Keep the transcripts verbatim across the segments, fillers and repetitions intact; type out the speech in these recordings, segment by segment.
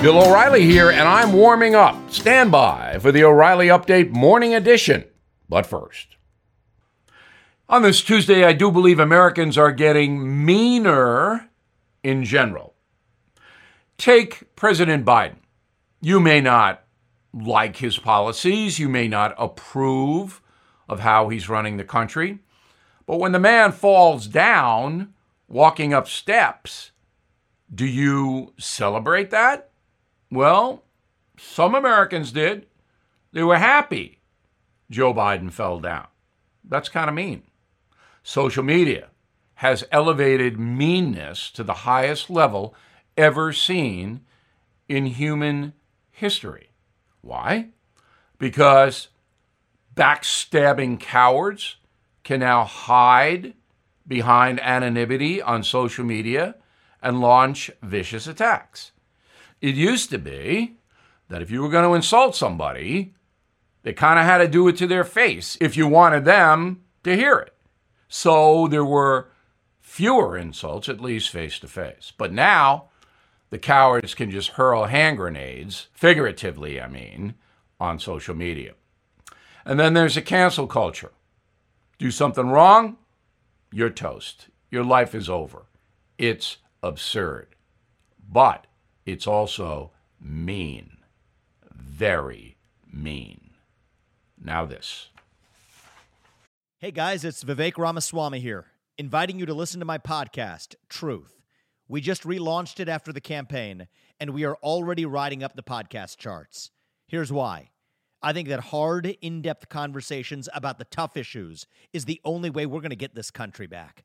Bill O'Reilly here, and I'm warming up. Stand by for the O'Reilly Update Morning Edition. But first, on this Tuesday, I do believe Americans are getting meaner in general. Take President Biden. You may not like his policies. You may not approve of how he's running the country. But when the man falls down walking up steps, do you celebrate that? Well, some Americans did. They were happy Joe Biden fell down. That's kind of mean. Social media has elevated meanness to the highest level ever seen in human history. Why? Because backstabbing cowards can now hide behind anonymity on social media and launch vicious attacks. It used to be that if you were going to insult somebody, they kind of had to do it to their face if you wanted them to hear it. So there were fewer insults, at least face-to-face. But now the cowards can just hurl hand grenades, figuratively, I mean, on social media. And then there's a cancel culture. Do something wrong, you're toast. Your life is over. It's absurd. But it's also mean, very mean. Now this. Hey guys, it's Vivek Ramaswamy here, inviting you to listen to my podcast, Truth. We just relaunched it after the campaign, and we are already riding up the podcast charts. Here's why. I think that hard, in-depth conversations about the tough issues is the only way we're going to get this country back.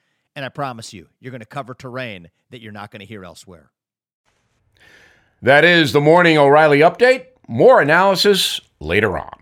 And I promise you, you're going to cover terrain that you're not going to hear elsewhere. That is the Morning O'Reilly Update. More analysis later on.